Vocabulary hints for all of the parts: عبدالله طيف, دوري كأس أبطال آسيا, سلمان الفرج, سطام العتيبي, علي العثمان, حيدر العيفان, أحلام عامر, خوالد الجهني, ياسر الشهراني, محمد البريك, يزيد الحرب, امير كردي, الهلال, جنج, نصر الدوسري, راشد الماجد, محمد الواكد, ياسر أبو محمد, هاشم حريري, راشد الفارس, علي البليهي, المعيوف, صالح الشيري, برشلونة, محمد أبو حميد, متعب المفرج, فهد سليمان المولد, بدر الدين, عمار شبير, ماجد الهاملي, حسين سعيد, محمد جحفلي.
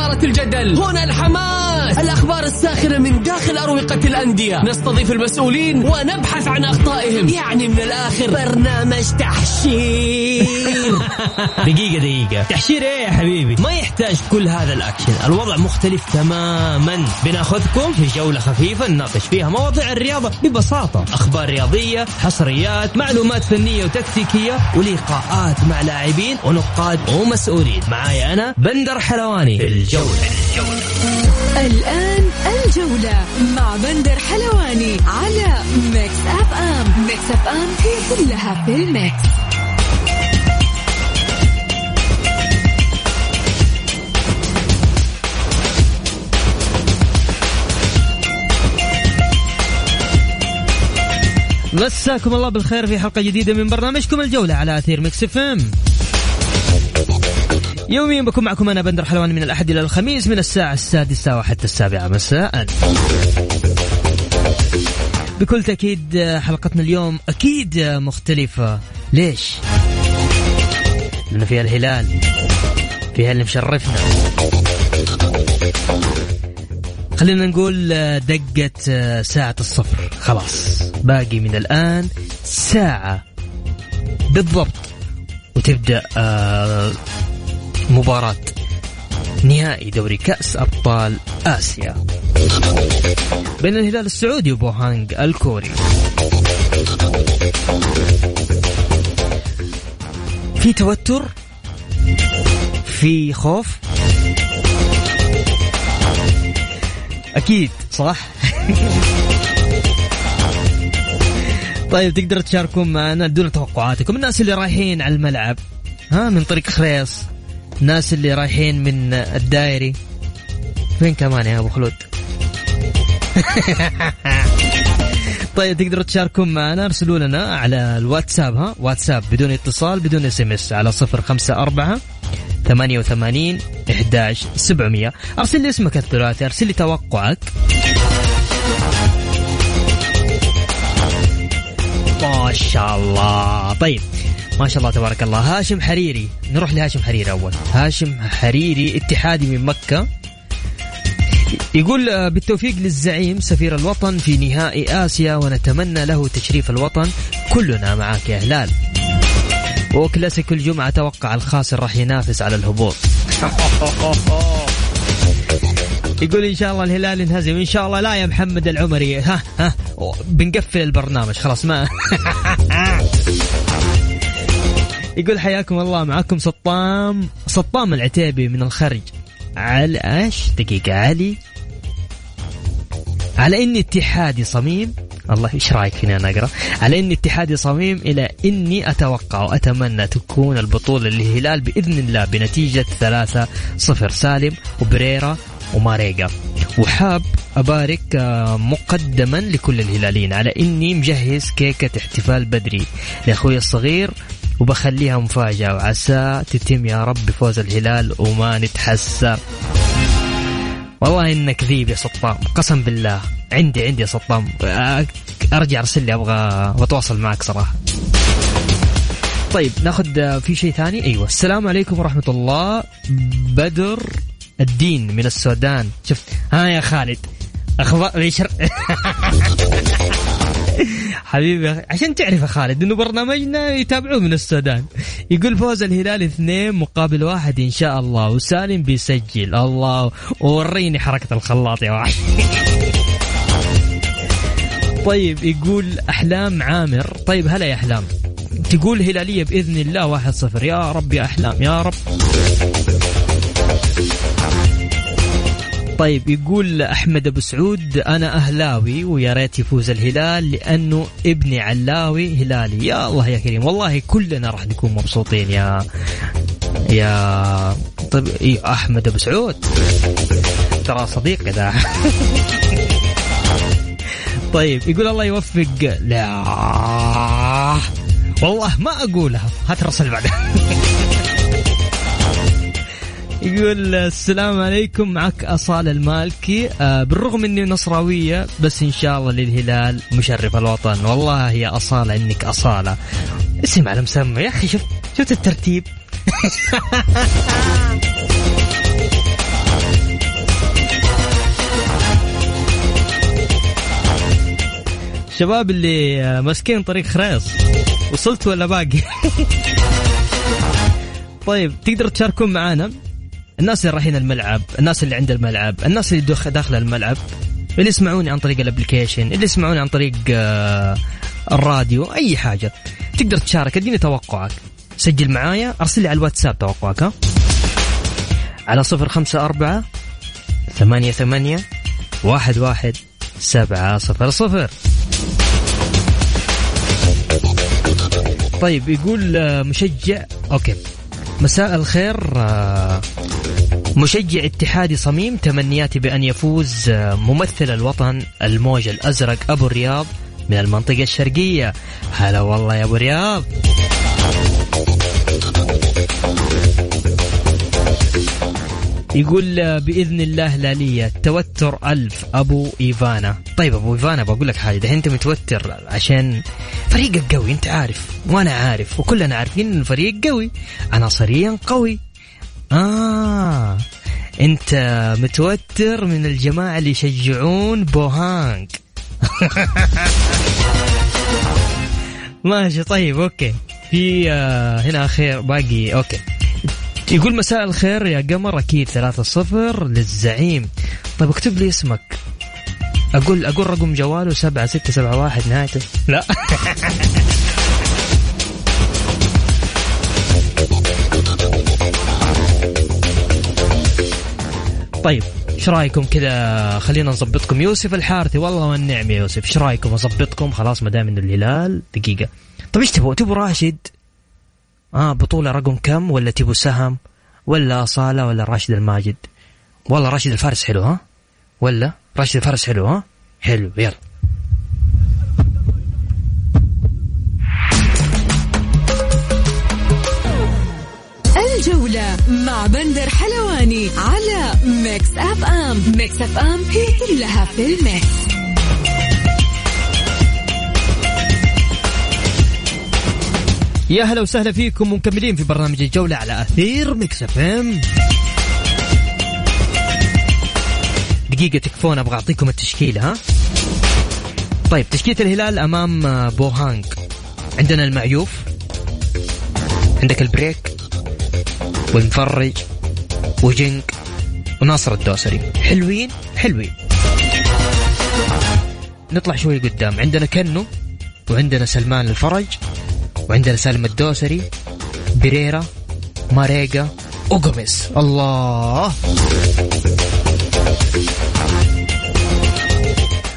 إثارة الجدل، هنا الحماس، الأخبار الساخرة من داخل أروقة الأندية، نستضيف المسؤولين ونبحث عن أخطائهم، يعني من الآخر برنامج تحشير. دقيقة تحشير إيه يا حبيبي؟ ما يحتاج كل هذا الأكشن، الوضع مختلف تماما. بناخذكم في جولة خفيفة نناقش فيها مواضيع الرياضة ببساطة، أخبار رياضية، حصريات، معلومات فنية وتكتيكية، ولقاءات مع لاعبين ونقاد ومسؤولين. معايا أنا بندر حلواني في الجولة. الآن الجولة مع بندر حلواني على ميكس أف أم. ميكس أف أم هي كلها في الميكس. مساكم الله بالخير في حلقة جديدة من برنامجكم الجولة على أثير ميكس أف أم. يوميا بكون معكم أنا بندر حلواني من الأحد إلى الخميس من الساعة 6 وحتى 7 مساء. بكل تأكيد حلقتنا اليوم أكيد مختلفة. ليش؟ لأن فيها الهلال، فيها اللي مشرفنا، خلينا نقول دقة ساعة الصفر. خلاص باقي من الآن ساعة بالضبط وتبدأ مباراة نهائي دوري كأس أبطال آسيا بين الهلال السعودي وبوهانغ الكوري. في توتر، في خوف، أكيد صح؟ طيب تقدر تشاركون معنا دون توقعاتكم، الناس اللي رايحين على الملعب من طريق خريص، الناس اللي رايحين من الدائري، فين كمان يا أبو خلود؟ طيب تقدروا تشاركون معنا، ارسلوا لنا على الواتساب، واتساب بدون اتصال بدون اس ام اس، على 054-88-11-700. ارسل لي اسمك الثلاثي، ارسل لي توقعك. ما شاء الله. طيب ما شاء الله تبارك الله. هاشم حريري، نروح لهاشم حريري أول. هاشم حريري اتحادي من مكة، يقول بالتوفيق للزعيم سفير الوطن في نهائي آسيا ونتمنى له تشريف الوطن، كلنا معاك يا هلال. وكلاسيكو الجمعة توقع الخاسر راح ينافس على الهبوط. يقول إن شاء الله الهلال انهزم، إن شاء الله. لا يا محمد العمري، ها بنقفل البرنامج خلاص ما. يقول حياكم الله، معكم سطام العتيبي من الخرج. على ايش؟ دقيقة على إني اتحادي صميم. الله إيش رأيك فيني أنا أقرأ؟ على إني اتحادي صميم إلى إني أتوقع وأتمنى تكون البطولة للهلال بإذن الله بنتيجة 3-0 سالم وبريرا وماريقا. وحاب أبارك مقدما لكل الهلالين على إني مجهز كيكة احتفال بدري لأخوي الصغير وبخليها مفاجأة، وعسى تتم يا رب بفوز الهلال وما نتحسر. والله إنك ذيب يا سطام، قسم بالله. عندي يا سطام، أرجع أرسل لي، أبغى وأتواصل معك صراحة. طيب ناخد في شيء ثاني. أيوة، السلام عليكم ورحمة الله. بدر الدين من السودان، شفت؟ يا خالد أخبار بيشر. حبيبي عشان تعرف يا خالد إنه برنامجنا يتابعوه من السودان. يقول فوز الهلال 2-1 إن شاء الله، وسالم بيسجل. الله، وريني حركة الخلاط يا واحد. طيب يقول أحلام عامر، طيب هلا يا أحلام، تقول هلالية بإذن الله 1-0. يا رب يا أحلام يا رب. طيب يقول أحمد أبو سعود، أنا أهلاوي ويا ريت يفوز الهلال لأنه ابني علاوي هلالي. يا الله يا كريم، والله كلنا راح نكون مبسوطين يا طيب يا أحمد أبو سعود، ترى صديقي ده. طيب يقول الله يوفق. لا والله ما أقولها، هترسل بعدها. يقول السلام عليكم، معك أصال المالكي، بالرغم أني نصراوية بس إن شاء الله للهلال مشرف الوطن. والله يا أصالة إنك أصالة، اسم على مسمى يا أخي. شفت الترتيب. الشباب اللي ماسكين طريق خريص. وصلت ولا باقي؟ طيب تقدر تشاركون معانا الناس اللي رايحين الملعب، الناس اللي عند الملعب، الناس اللي داخل الملعب، اللي يسمعوني عن طريق الابليكيشن، اللي يسمعوني عن طريق الراديو، أي حاجة تقدر تشارك. اديني توقعك، سجل معايا، أرسل لي على الواتساب توقعك ها؟ على 054-88-11-700. طيب يقول مشجع، أوكي مساء الخير، مشجع اتحادي صميم، تمنياتي بأن يفوز ممثل الوطن الموج الأزرق أبو الرياض من المنطقة الشرقية. هلا والله يا أبو الرياض. يقول بإذن الله هلالية، توتر ألف أبو إيفانا. طيب أبو إيفانا بقول لك حاجة، ده أنت متوتر عشان فريقك قوي، أنت عارف وأنا عارف وكلنا عارفين إن الفريق قوي عناصريا قوي. أنت متوتر من الجماعة اللي يشجعون بوهانغ. ماشي طيب أوكي، في هنا خير باقي. أوكي يقول مساء الخير يا قمر، أكيد 3-0 للزعيم. طيب اكتب لي اسمك، أقول رقم جواله 7671 نهايته. لا طيب ايش رايكم كذا، خلينا نظبطكم. يوسف الحارثي، والله والنعم يا يوسف، ايش رايكم اظبطكم خلاص ما دام من الهلال دقيقه. طيب ايش تبغوا، تبغوا راشد بطوله رقم كم، ولا تبغوا سهم، ولا اصاله، ولا راشد الماجد؟ والله راشد الفارس حلو ها، ولا راشد الفارس حلو ها، حلو يلا. الجولة مع بندر حلواني على ميكس أف أم. ميكس أف أم هي كلها في الميكس. يا هلا وسهلا فيكم، مكملين في برنامج الجولة على أثير ميكس أف أم. دقيقة تكفون، أبغى أعطيكم التشكيلة ها. طيب تشكيلة الهلال أمام بوهانغ، عندنا المعيوف، عندك البريك والمفرج وجنج ونصر الدوسري. حلوين حلوين. نطلع شوي قدام، عندنا كنو، وعندنا سلمان الفرج، وعندنا سالم الدوسري، بريرا، ماريجا، وقمس. الله،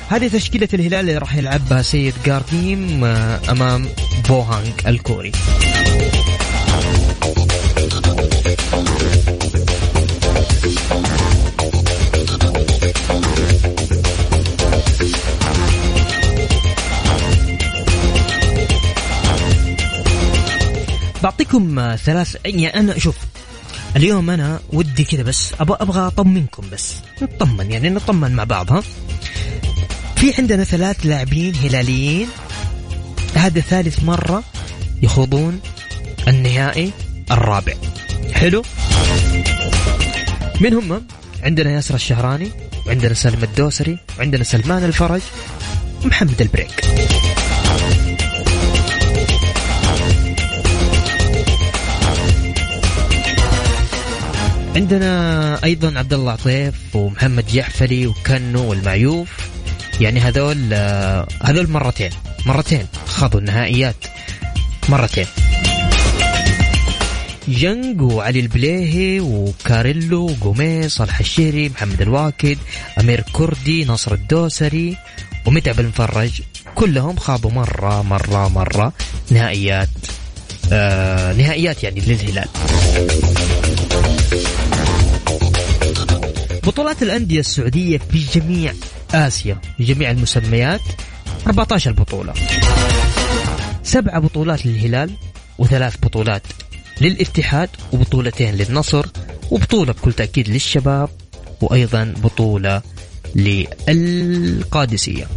هذه تشكيلة الهلال اللي راح يلعبها سيد قارتيم أمام بوهانغ الكوري. بعطيكم ثلاث، يعني أنا شوف اليوم أنا ودي كذا بس أبغى أطمنكم، بس نطمن يعني نطمن مع بعضها. في عندنا 3 لاعبين هلاليين، هذا ثالث مرة يخوضون النهائي الرابع. حلو، من هم؟ عندنا ياسر الشهراني، وعندنا سالم الدوسري، وعندنا سلمان الفرج، ومحمد البريك. عندنا أيضا عبدالله طيف ومحمد جحفلي وكنو والمعيوف، يعني هذول مرتين خاضوا النهائيات مرتين. جنج وعلي البليهي وكاريلو وقميص، صالح الشيري، محمد الواكد، امير كردي، نصر الدوسري ومتعب المفرج، كلهم خابوا مرة مرة مرة نهائيات، نهائيات يعني للهلال. بطولات الأندية السعودية في جميع آسيا، جميع المسميات 14 بطولة، 7 بطولات للهلال، و3 بطولات للاتحاد، وبطولتين للنصر، وبطولة بكل تأكيد للشباب، وأيضا بطولة للقادسية.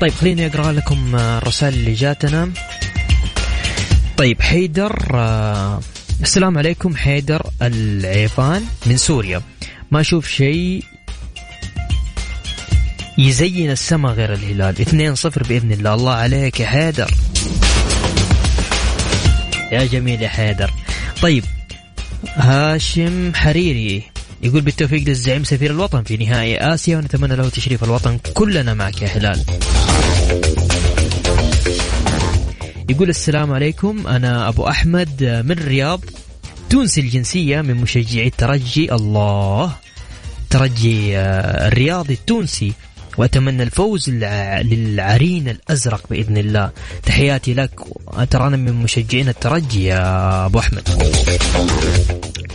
طيب خليني أقرأ لكم الرسائل اللي جاتنا. طيب حيدر السلام عليكم. حيدر العيفان من سوريا، ما أشوف شيء يزين السما غير الهلال 2-0 بإذن الله. الله عليك يا حيدر، يا جميل يا حيدر. طيب هاشم حريري يقول بالتوفيق للزعيم سفير الوطن في نهائي آسيا ونتمنى له تشريف الوطن، كلنا معك يا هلال. يقول السلام عليكم، أنا أبو أحمد من الرياض، تونسي الجنسية من مشجعي الترجي، الله ترجي الرياضي التونسي، وأتمنى الفوز للعرين الأزرق بإذن الله. تحياتي لك، ترانا من مشجعين الترجي يا أبو أحمد.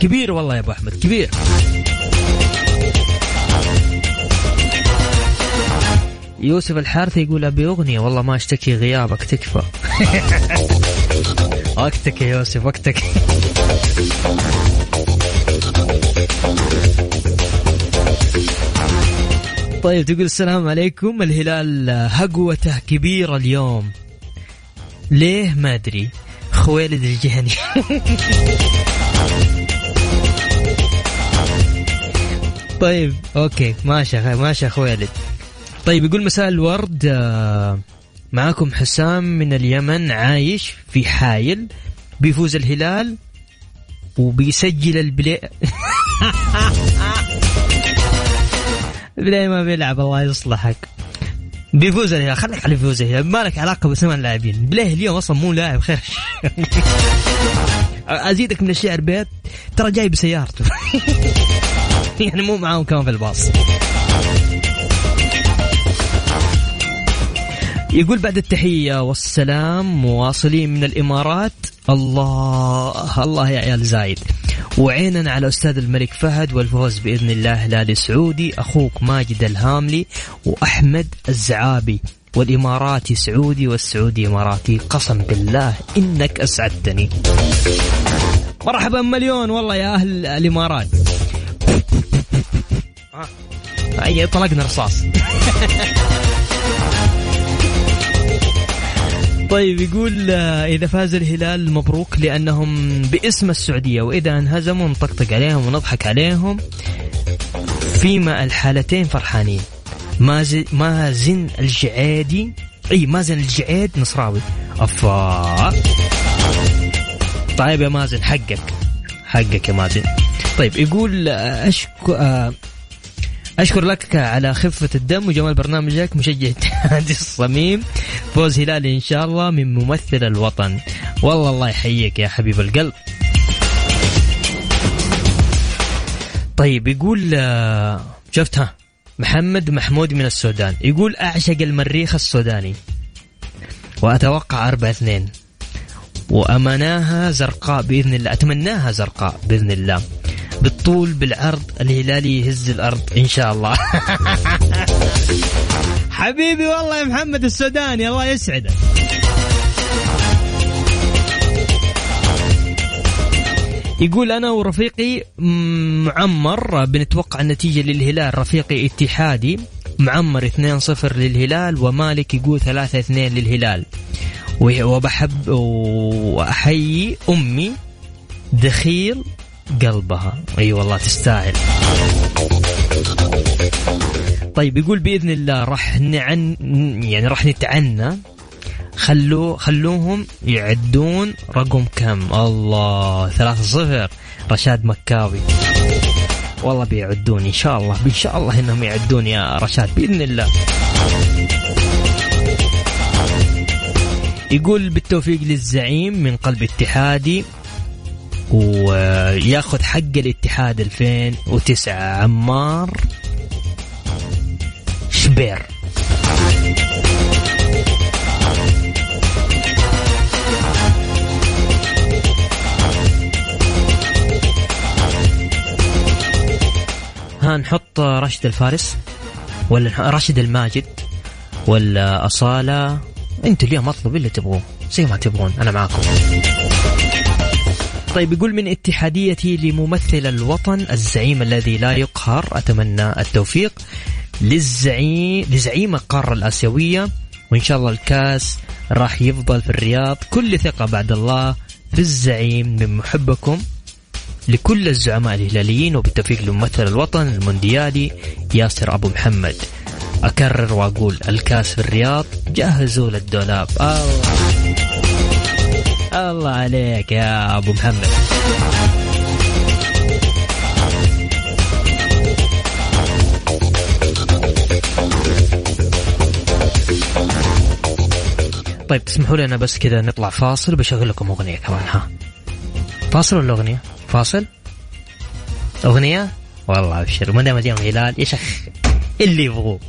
كبير والله يا أبو أحمد، كبير. يوسف الحارثي يقول أبي أغنية والله ما أشتكي غيابك تكفى. وقتك يا يوسف، وقتك. طيب تقول السلام عليكم، الهلال هقوته كبيرة اليوم، ليه ما أدري، خوالد الجهني. طيب أوكي ماشي خوالد. طيب يقول مساء الورد، معاكم حسام من اليمن، عايش في حايل، بيفوز الهلال وبيسجل البلاي ما بيلعب، الله يصلحك. بيفوز الهلال، خليك على بيفوز الهلال، ما لك علاقة بثمان لاعبين، بلاي اليوم أصلا مو لاعب خير. أزيدك من الشعر بيت، ترى جاي بسيارته. يعني مو معاهم كمان في الباص. يقول بعد التحية والسلام، مواصلين من الإمارات، الله يا عيال زايد، وعينا على استاد الملك فهد والفوز بإذن الله هلالي سعودي. أخوك ماجد الهاملي وأحمد الزعابي، والإماراتي سعودي والسعودي إماراتي، قسم بالله إنك أسعدتني. مرحبا مليون والله يا أهل الإمارات. أي طلقنا رصاص. طيب يقول إذا فاز الهلال مبروك لأنهم باسم السعودية، وإذا انهزموا نطقطق عليهم ونضحك عليهم، فيما الحالتين فرحانين. مازن الجعادي، أي مازن الجعاد نصراوي، أفا طيب يا مازن، حقك يا مازن. طيب يقول أشكر لك على خفة الدم وجمال برنامجك، مشجع الاتحاد الصميم، فوز هلالي إن شاء الله من ممثل الوطن. والله الله يحييك يا حبيب القلب. طيب يقول شفتها محمد محمود من السودان، يقول أعشق المريخ السوداني وأتوقع 4-2، وأمناها زرقاء بإذن الله، أتمناها زرقاء بإذن الله، بالطول بالعرض، الهلالي يهز الأرض إن شاء الله. حبيبي والله يا محمد السوداني، الله يسعدك. يقول أنا ورفيقي معمر بنتوقع النتيجة للهلال، رفيقي اتحادي معمر 2-0 للهلال، ومالك يقول 3-2 للهلال، وبحب وأحيي أمي دخيل قلبها، أي والله تستاهل. طيب يقول بإذن الله راح راح نتعنى، خلوهم يعدون رقم كم، الله 3-0 رشاد مكاوي، والله بيعدون إن شاء الله إنهم يعدون يا رشاد بإذن الله. يقول بالتوفيق للزعيم من قلب اتحادي، وياخذ حق الاتحاد 2009 عمار شبير. ها نحط راشد الفارس ولا راشد الماجد ولا أصالة؟ انتوا اليوم اطلبوا اللي تبغوه زي ما تبغون، انا معاكم. طيب يقول من اتحاديتي لممثل الوطن، الزعيم الذي لا يقهر، أتمنى التوفيق لزعيم القارة الآسيوية، وإن شاء الله الكاس راح يفضل في الرياض، كل ثقة بعد الله، بالزعيم من محبكم لكل الزعماء الهلاليين وبالتوفيق لممثل الوطن المونديالي ياسر أبو محمد. أكرر وأقول الكاس في الرياض جهزوا للدولاب. الله عليك يا أبو محمد. طيب تسمحوا لنا بس كذا نطلع فاصل بشغل لكم أغنية كمان. ها فاصل ولا أغنية؟ فاصل أغنية؟ والله أبشر ما دام اليوم هلال يا شيخ اللي يبغوه.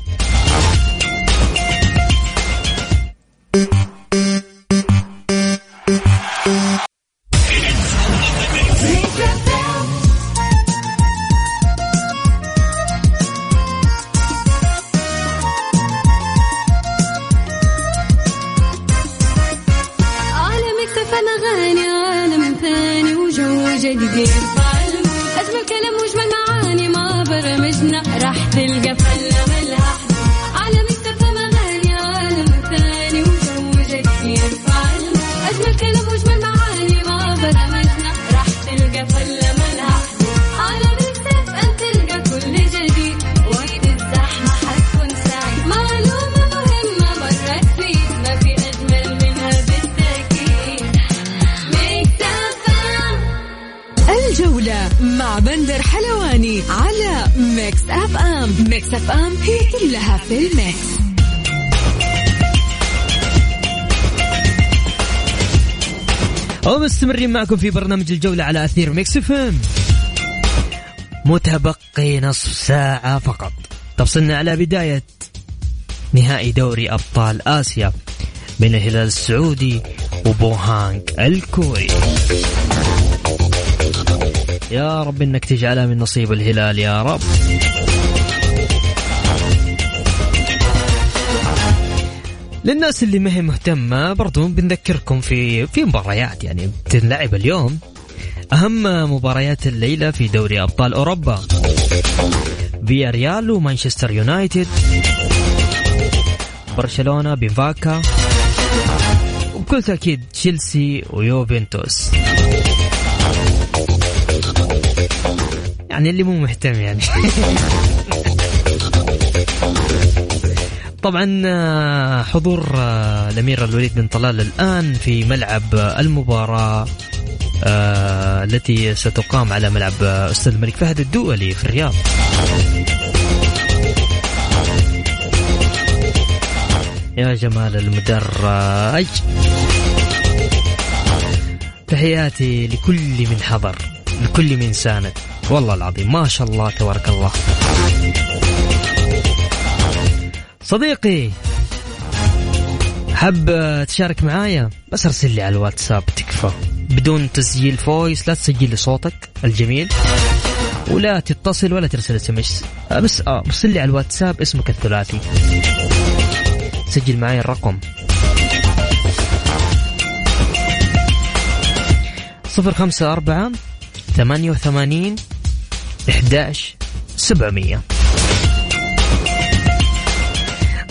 بندر حلواني على ميكس أف أم. ميكس أف أم هي كلها في الميكس. ومستمرين معكم في برنامج الجولة على أثير ميكس أف أم. متبقي نصف ساعة فقط تفصلنا على بداية نهائي دوري أبطال آسيا بين الهلال السعودي وبوهانغ الكوري. يا رب إنك تجعلها من نصيب الهلال يا رب. للناس اللي ما هي مهتمة برضو بنذكركم في مباريات يعني بتنلعب اليوم. أهم مباريات الليلة في دوري أبطال أوروبا فيا ريال ومانشستر يونايتد، برشلونة بيفاكا، وبكل تأكيد تشيلسي ويوفنتوس. يعني اللي مو مهتم يعني. طبعا حضور الأمير الوليد بن طلال الآن في ملعب المباراة التي ستقام على ملعب استاد الملك فهد الدولي في الرياض. يا جمال المدرج، تحياتي لكل من حضر، لكل من ساند، والله العظيم ما شاء الله تبارك الله. صديقي حب تشارك معايا بس ارسل لي على الواتساب تكفى، بدون تسجيل فويس، لا تسجل لي صوتك الجميل ولا تتصل ولا ترسل SMS، بس ارسل لي على الواتساب اسمك الثلاثي، سجل معايا الرقم 054-88-11-700.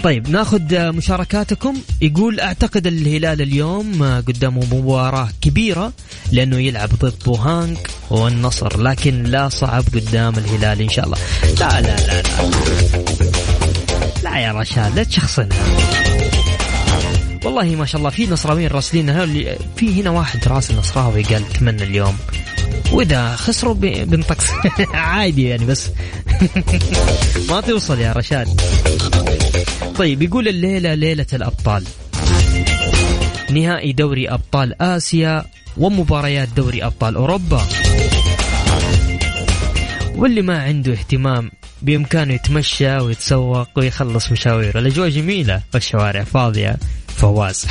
طيب ناخد مشاركاتكم. يقول أعتقد الهلال اليوم قدامه مباراة كبيرة لأنه يلعب ضد بوهانغ والنصر، لكن لا صعب قدام الهلال إن شاء الله. لا لا لا لا, لا يا رشاد لا تشخصنها والله. ما شاء الله في نصراويين راسلين، في هنا واحد راسل نصراوي قال تمنى اليوم، وإذا خسروا بنطقس عادي يعني بس ما توصل يا رشاد. طيب يقول الليلة ليلة الأبطال، نهائي دوري أبطال آسيا ومباريات دوري أبطال أوروبا، واللي ما عنده اهتمام بإمكانه يتمشى ويتسوق ويخلص مشاويره. الأجواء جميلة والشوارع فاضية فواز.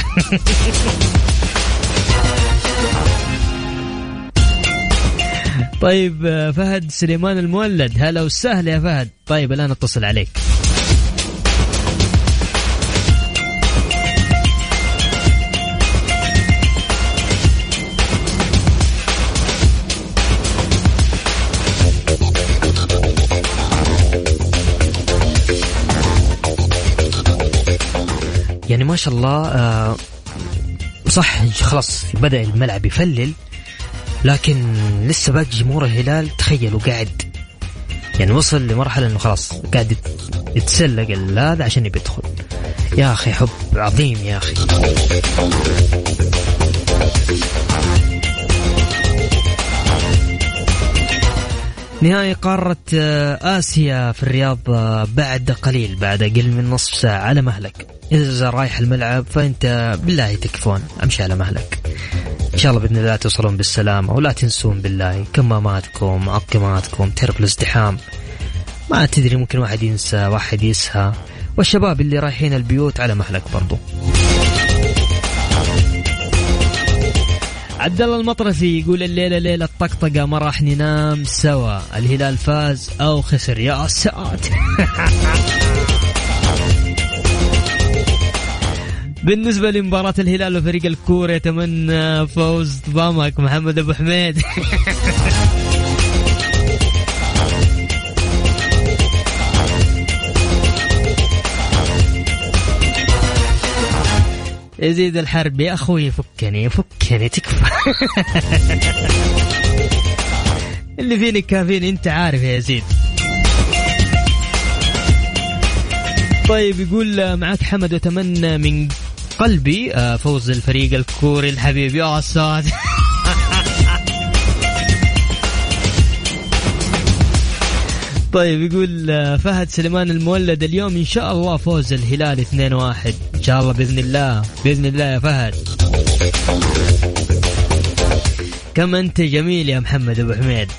طيب فهد سليمان المولد، هلا وسهلا يا فهد. طيب الآن اتصل عليك. يعني ما شاء الله صح خلاص بدأ الملعب يفلل لكن لسه باقي جمهور الهلال. تخيلوا قاعد يعني وصل لمرحلة انه خلاص قاعد يتسلق هذا عشان يبي يدخل. يا اخي حب عظيم يا اخي. نهائي قارة آسيا في الرياض بعد قليل, بعد أقل من نصف ساعة على مهلك. إذا رايح الملعب فأنت بالله تكفون, أمشي على مهلك. إن شاء الله بإذن الله توصلون بالسلامة, ولا تنسون بالله كماماتكم عقماتكم, ترك الازدحام, ما تدري ممكن واحد ينسى واحد يسهى. والشباب اللي رايحين البيوت على مهلك برضو. عبدالله المطرفي يقول الليلة ليلة الطقطقة ما راح ننام سوا, الهلال فاز أو خسر يا سعد. بالنسبة لمباراة الهلال وفريق الكورة يتمنى فوز ضامك محمد أبو حميد. يزيد الحرب يا أخوي فكني تكفى. اللي فيني كافين انت عارف يا يزيد. طيب يقول معك حمد وتمنى من قلبي فوز الفريق الكوري الحبيب يا أستاذ. طيب يقول فهد سليمان المولد اليوم إن شاء الله فوز الهلال 2-1 إن شاء الله بإذن الله. بإذن الله يا فهد. كم أنت جميل يا محمد أبو حميد.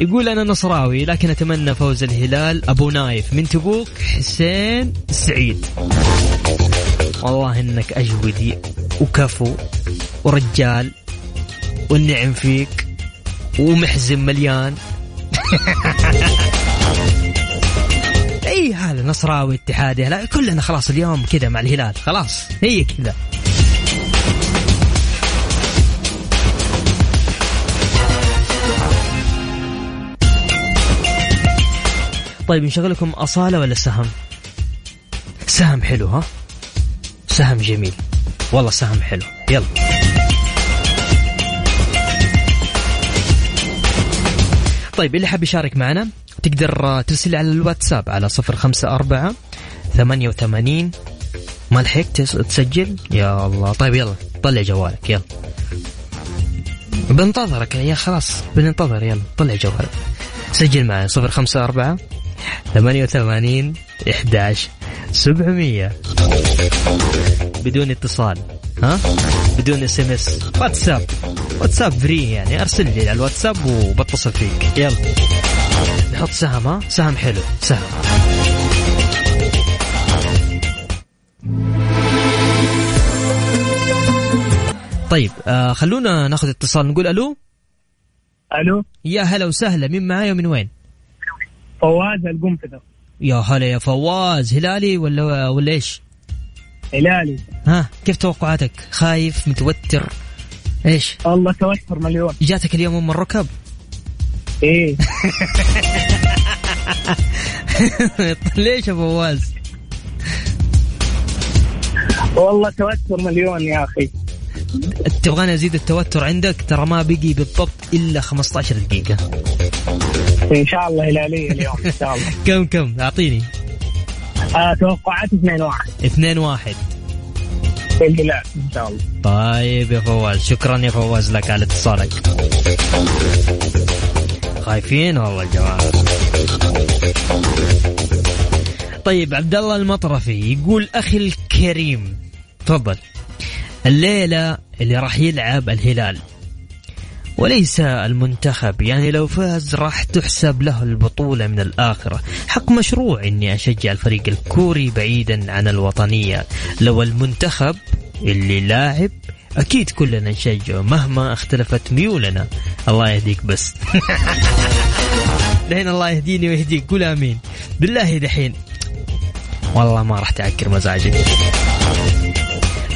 يقول أنا نصراوي لكن أتمنى فوز الهلال. أبو نايف من تبوك حسين سعيد. والله إنك أجودي وكفو ورجال والنعم فيك ومحزن مليان. اي هذا نصراوي اتحادي, لا كلنا خلاص اليوم كذا مع الهلال, خلاص هي كذا. طيب نشغلكم أصالة ولا سهم؟ سهم حلو, ها سهم جميل والله, سهم حلو. يلا طيب اللي حاب يشارك معنا تقدر ترسل على الواتساب على 054 88. ما لحقت تسجل يا الله. طيب يلا طلع جوالك, يلا بننتظرك يا خلاص بننتظر. يلا طلع جوالك سجل معنا 054 88 11 700. بدون اتصال, ها بدون اس ام اس, واتساب فري يعني. ارسل لي على الواتساب وبتصل فيك. يلا نحط سهم, ها سهم حلو سهم. طيب خلونا ناخذ اتصال. نقول الو. يا هلا وسهلا, مين معايا ومن وين؟ فواز القنفذة. يا هلا يا فواز, هلالي ولا ايش؟ هلالي. ها كيف توقعاتك؟ خايف متوتر ايش؟ الله توتر مليون. جاتك اليوم ام الركب؟ ايه. ليش يا فواز؟ والله توتر مليون يا اخي. تبغاني ازيد التوتر عندك؟ ترى ما بقي بالضبط الا 15 دقيقة ان شاء الله. هلالي اليوم ان شاء الله. كم اعطيني توقعات؟ 2-1 الهلال ان شاء الله. طيب يا فواز, شكرا يا فواز لك على اتصالك. خايفين والله جماعة. طيب عبد الله المطرفي يقول اخي الكريم تفضل. الليلة اللي راح يلعب الهلال وليس المنتخب, يعني لو فاز راح تحسب له البطولة من الآخرة. حق مشروع إني أشجع الفريق الكوري بعيدا عن الوطنية. لو المنتخب اللي لاعب أكيد كلنا نشجعه مهما اختلفت ميولنا. الله يهديك بس. دحين الله يهديني ويهديك, قول آمين بالله. دحين والله ما راح تعكر مزاجك.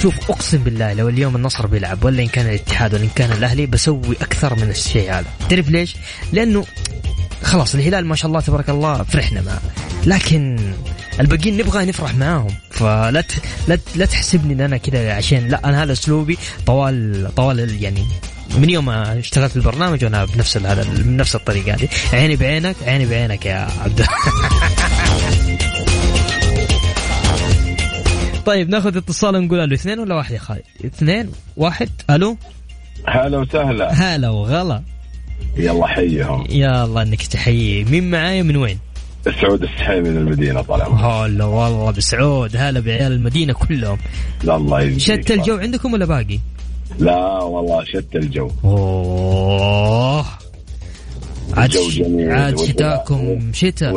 شوف أقسم بالله لو اليوم النصر بيلعب ولا إن كان الاتحاد ولا إن كان الأهلي بسوي أكثر من الشيء هذا. تعرف ليش؟ لأنه خلاص الهلال ما شاء الله تبارك الله فرحنا معه, لكن الباقيين نبغى نفرح معاهم. فلا لا تحسبني ان انا كذا عشان لا، انا هذا اسلوبي طوال يعني من يوم ما اشتغلت البرنامج وانا بنفس هذا بنفس الطريقه هذه. عيني بعينك عيني بعينك يا عبد. طيب ناخذ اتصال ونقول له اثنين ولا واحد يا خالد؟ اثنين واحد. الو هلا وسهلا. هلا وغلا، يلا حيهم. يلا انك تحيي. مين معايا من وين؟ سعود السحيمي من المدينة. طال عمرك. هلا والله بسعود. هلا بعيال المدينة كلهم. لا الله يجزيك. شت الجو عندكم ولا باقي؟ لا والله شت الجو. اوه الجو جميل. عاد شتاكم شتاء.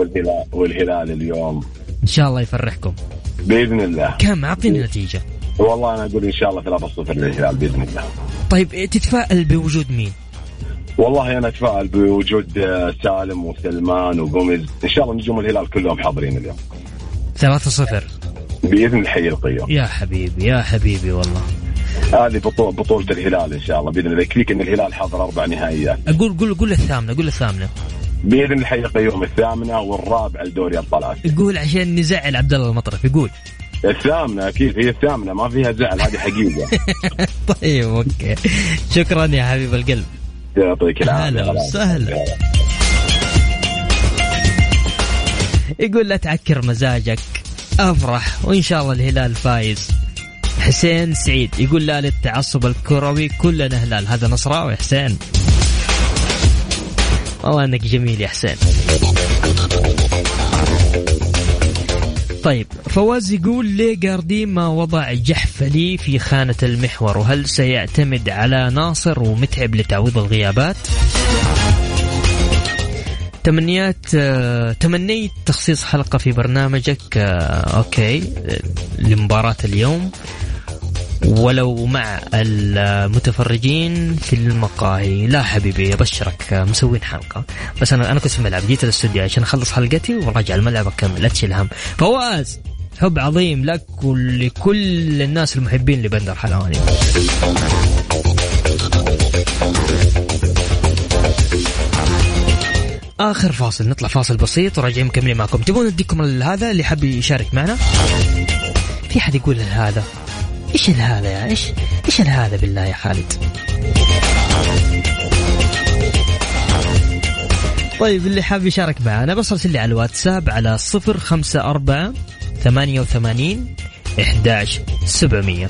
والهلال اليوم ان شاء الله يفرحكم باذن الله. كم اعطيني نتيجة؟ والله انا اقول ان شاء الله 3-0 للهلال باذن الله. طيب تتفائل بوجود مين؟ والله أنا أتفائل بوجود سالم وسلمان وقومز، إن شاء الله نجوم الهلال كلهم حاضرين اليوم. 3-0 بإذن الحي القيوم. يا حبيبي يا حبيبي والله هذه بطولة الهلال إن شاء الله بإذن الله. يكفيك إن الهلال حاضر 4 نهائيات. قول الثامنة. قول الثامنة بإذن الحي القيوم. الثامنة والرابع لدوري أبطال آسيا. يقول عشان نزعل عبدالله المطرف. يقول الثامنة. أكيد هي الثامنة ما فيها زعل، هذه حقيقة. طيب أوكي شكرا يا حبيب القلب. هلا وسهلا. يقول لا تعكر مزاجك، أفرح وإن شاء الله الهلال فايز. حسين سعيد يقول لا للتعصب الكروي، كلنا هلال. هذا نصراوي حسين. والله أنك جميل يا حسين. طيب فواز يقول ليه قاردين ما وضع جحفلي في خانة المحور، وهل سيعتمد على ناصر ومتعب لتعويض الغيابات؟ تمنيت تخصيص حلقة في برنامجك أوكي لمباراة اليوم ولو مع المتفرجين في المقاهي. لا حبيبي أبشرك مسوين حلقة، بس أنا كنت في الملعب، جيت الاستوديو عشان أخلص حلقتي وراجع الملعب أكمل. لا تشيل هم. فواز حب عظيم لك ولكل الناس المحبين لبندر حلواني. آخر فاصل، نطلع فاصل بسيط وراجعين مكملين معكم. تبون أديكم هذا اللي حاب يشارك معنا. في حد يقول هذا ايش هذا يا ايش هذا بالله يا خالد؟ طيب اللي حاب يشارك معنا بس ارسل لي على الواتساب على 0548811700.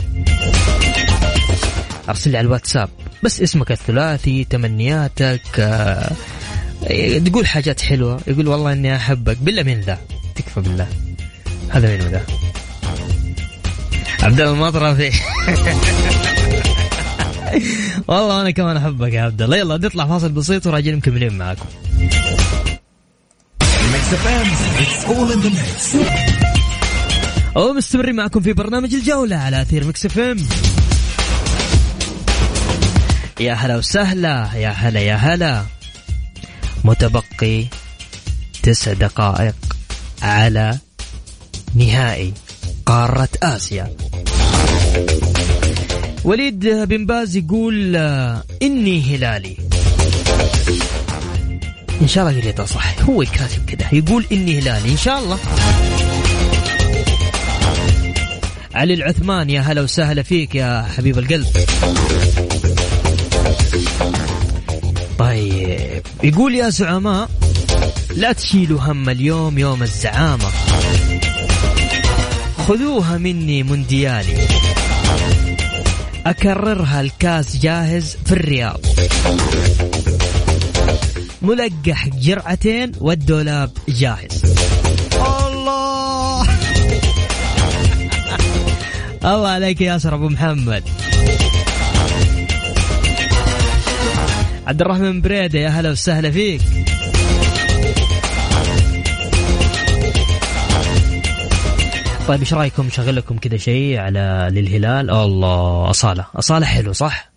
ارسل لي على الواتساب بس اسمك الثلاثي، تمنياتك، تقول حاجات حلوة، يقول والله اني احبك. بالله من ذا تكفى بالله. هذا من ذا عبد الله المطرفي. والله انا كمان احبك يا عبد الله. يلا نطلع فاصل بسيط وراجعين مكملين معاكم. ومستمرين معاكم في برنامج الجولة على أثير ميكس أف أم. يا هلا وسهلا. يا هلا يا هلا. متبقي 9 دقائق على نهائي قارة آسيا. وليد بن باز يقول إني هلالي. إن شاء الله قريتها صح، هو كاتب كده، يقول إني هلالي إن شاء الله. علي العثمان يا هلا وسهلا فيك يا حبيب القلب. طيب يقول يا زعماء لا تشيلوا هم، اليوم يوم الزعامة، خذوها مني مونديالي، أكررها، الكاس جاهز في الرياض، ملقح جرعتين والدولاب جاهز. الله. الله عليك يا ياسر أبو محمد. عبد الرحمن بريدة يا هلا وسهلا فيك. طيب ايش رايكم شغل لكم كذا شيء على للهلال؟ الله أصالة. أصالة حلو صح؟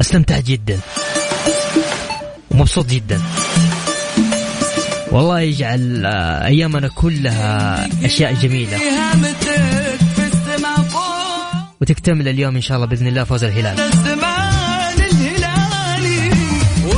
استمتعت جدا ومبسوط جدا والله. يجعل ايامنا كلها اشياء جميلة وتكتمل اليوم ان شاء الله باذن الله فوز الهلال.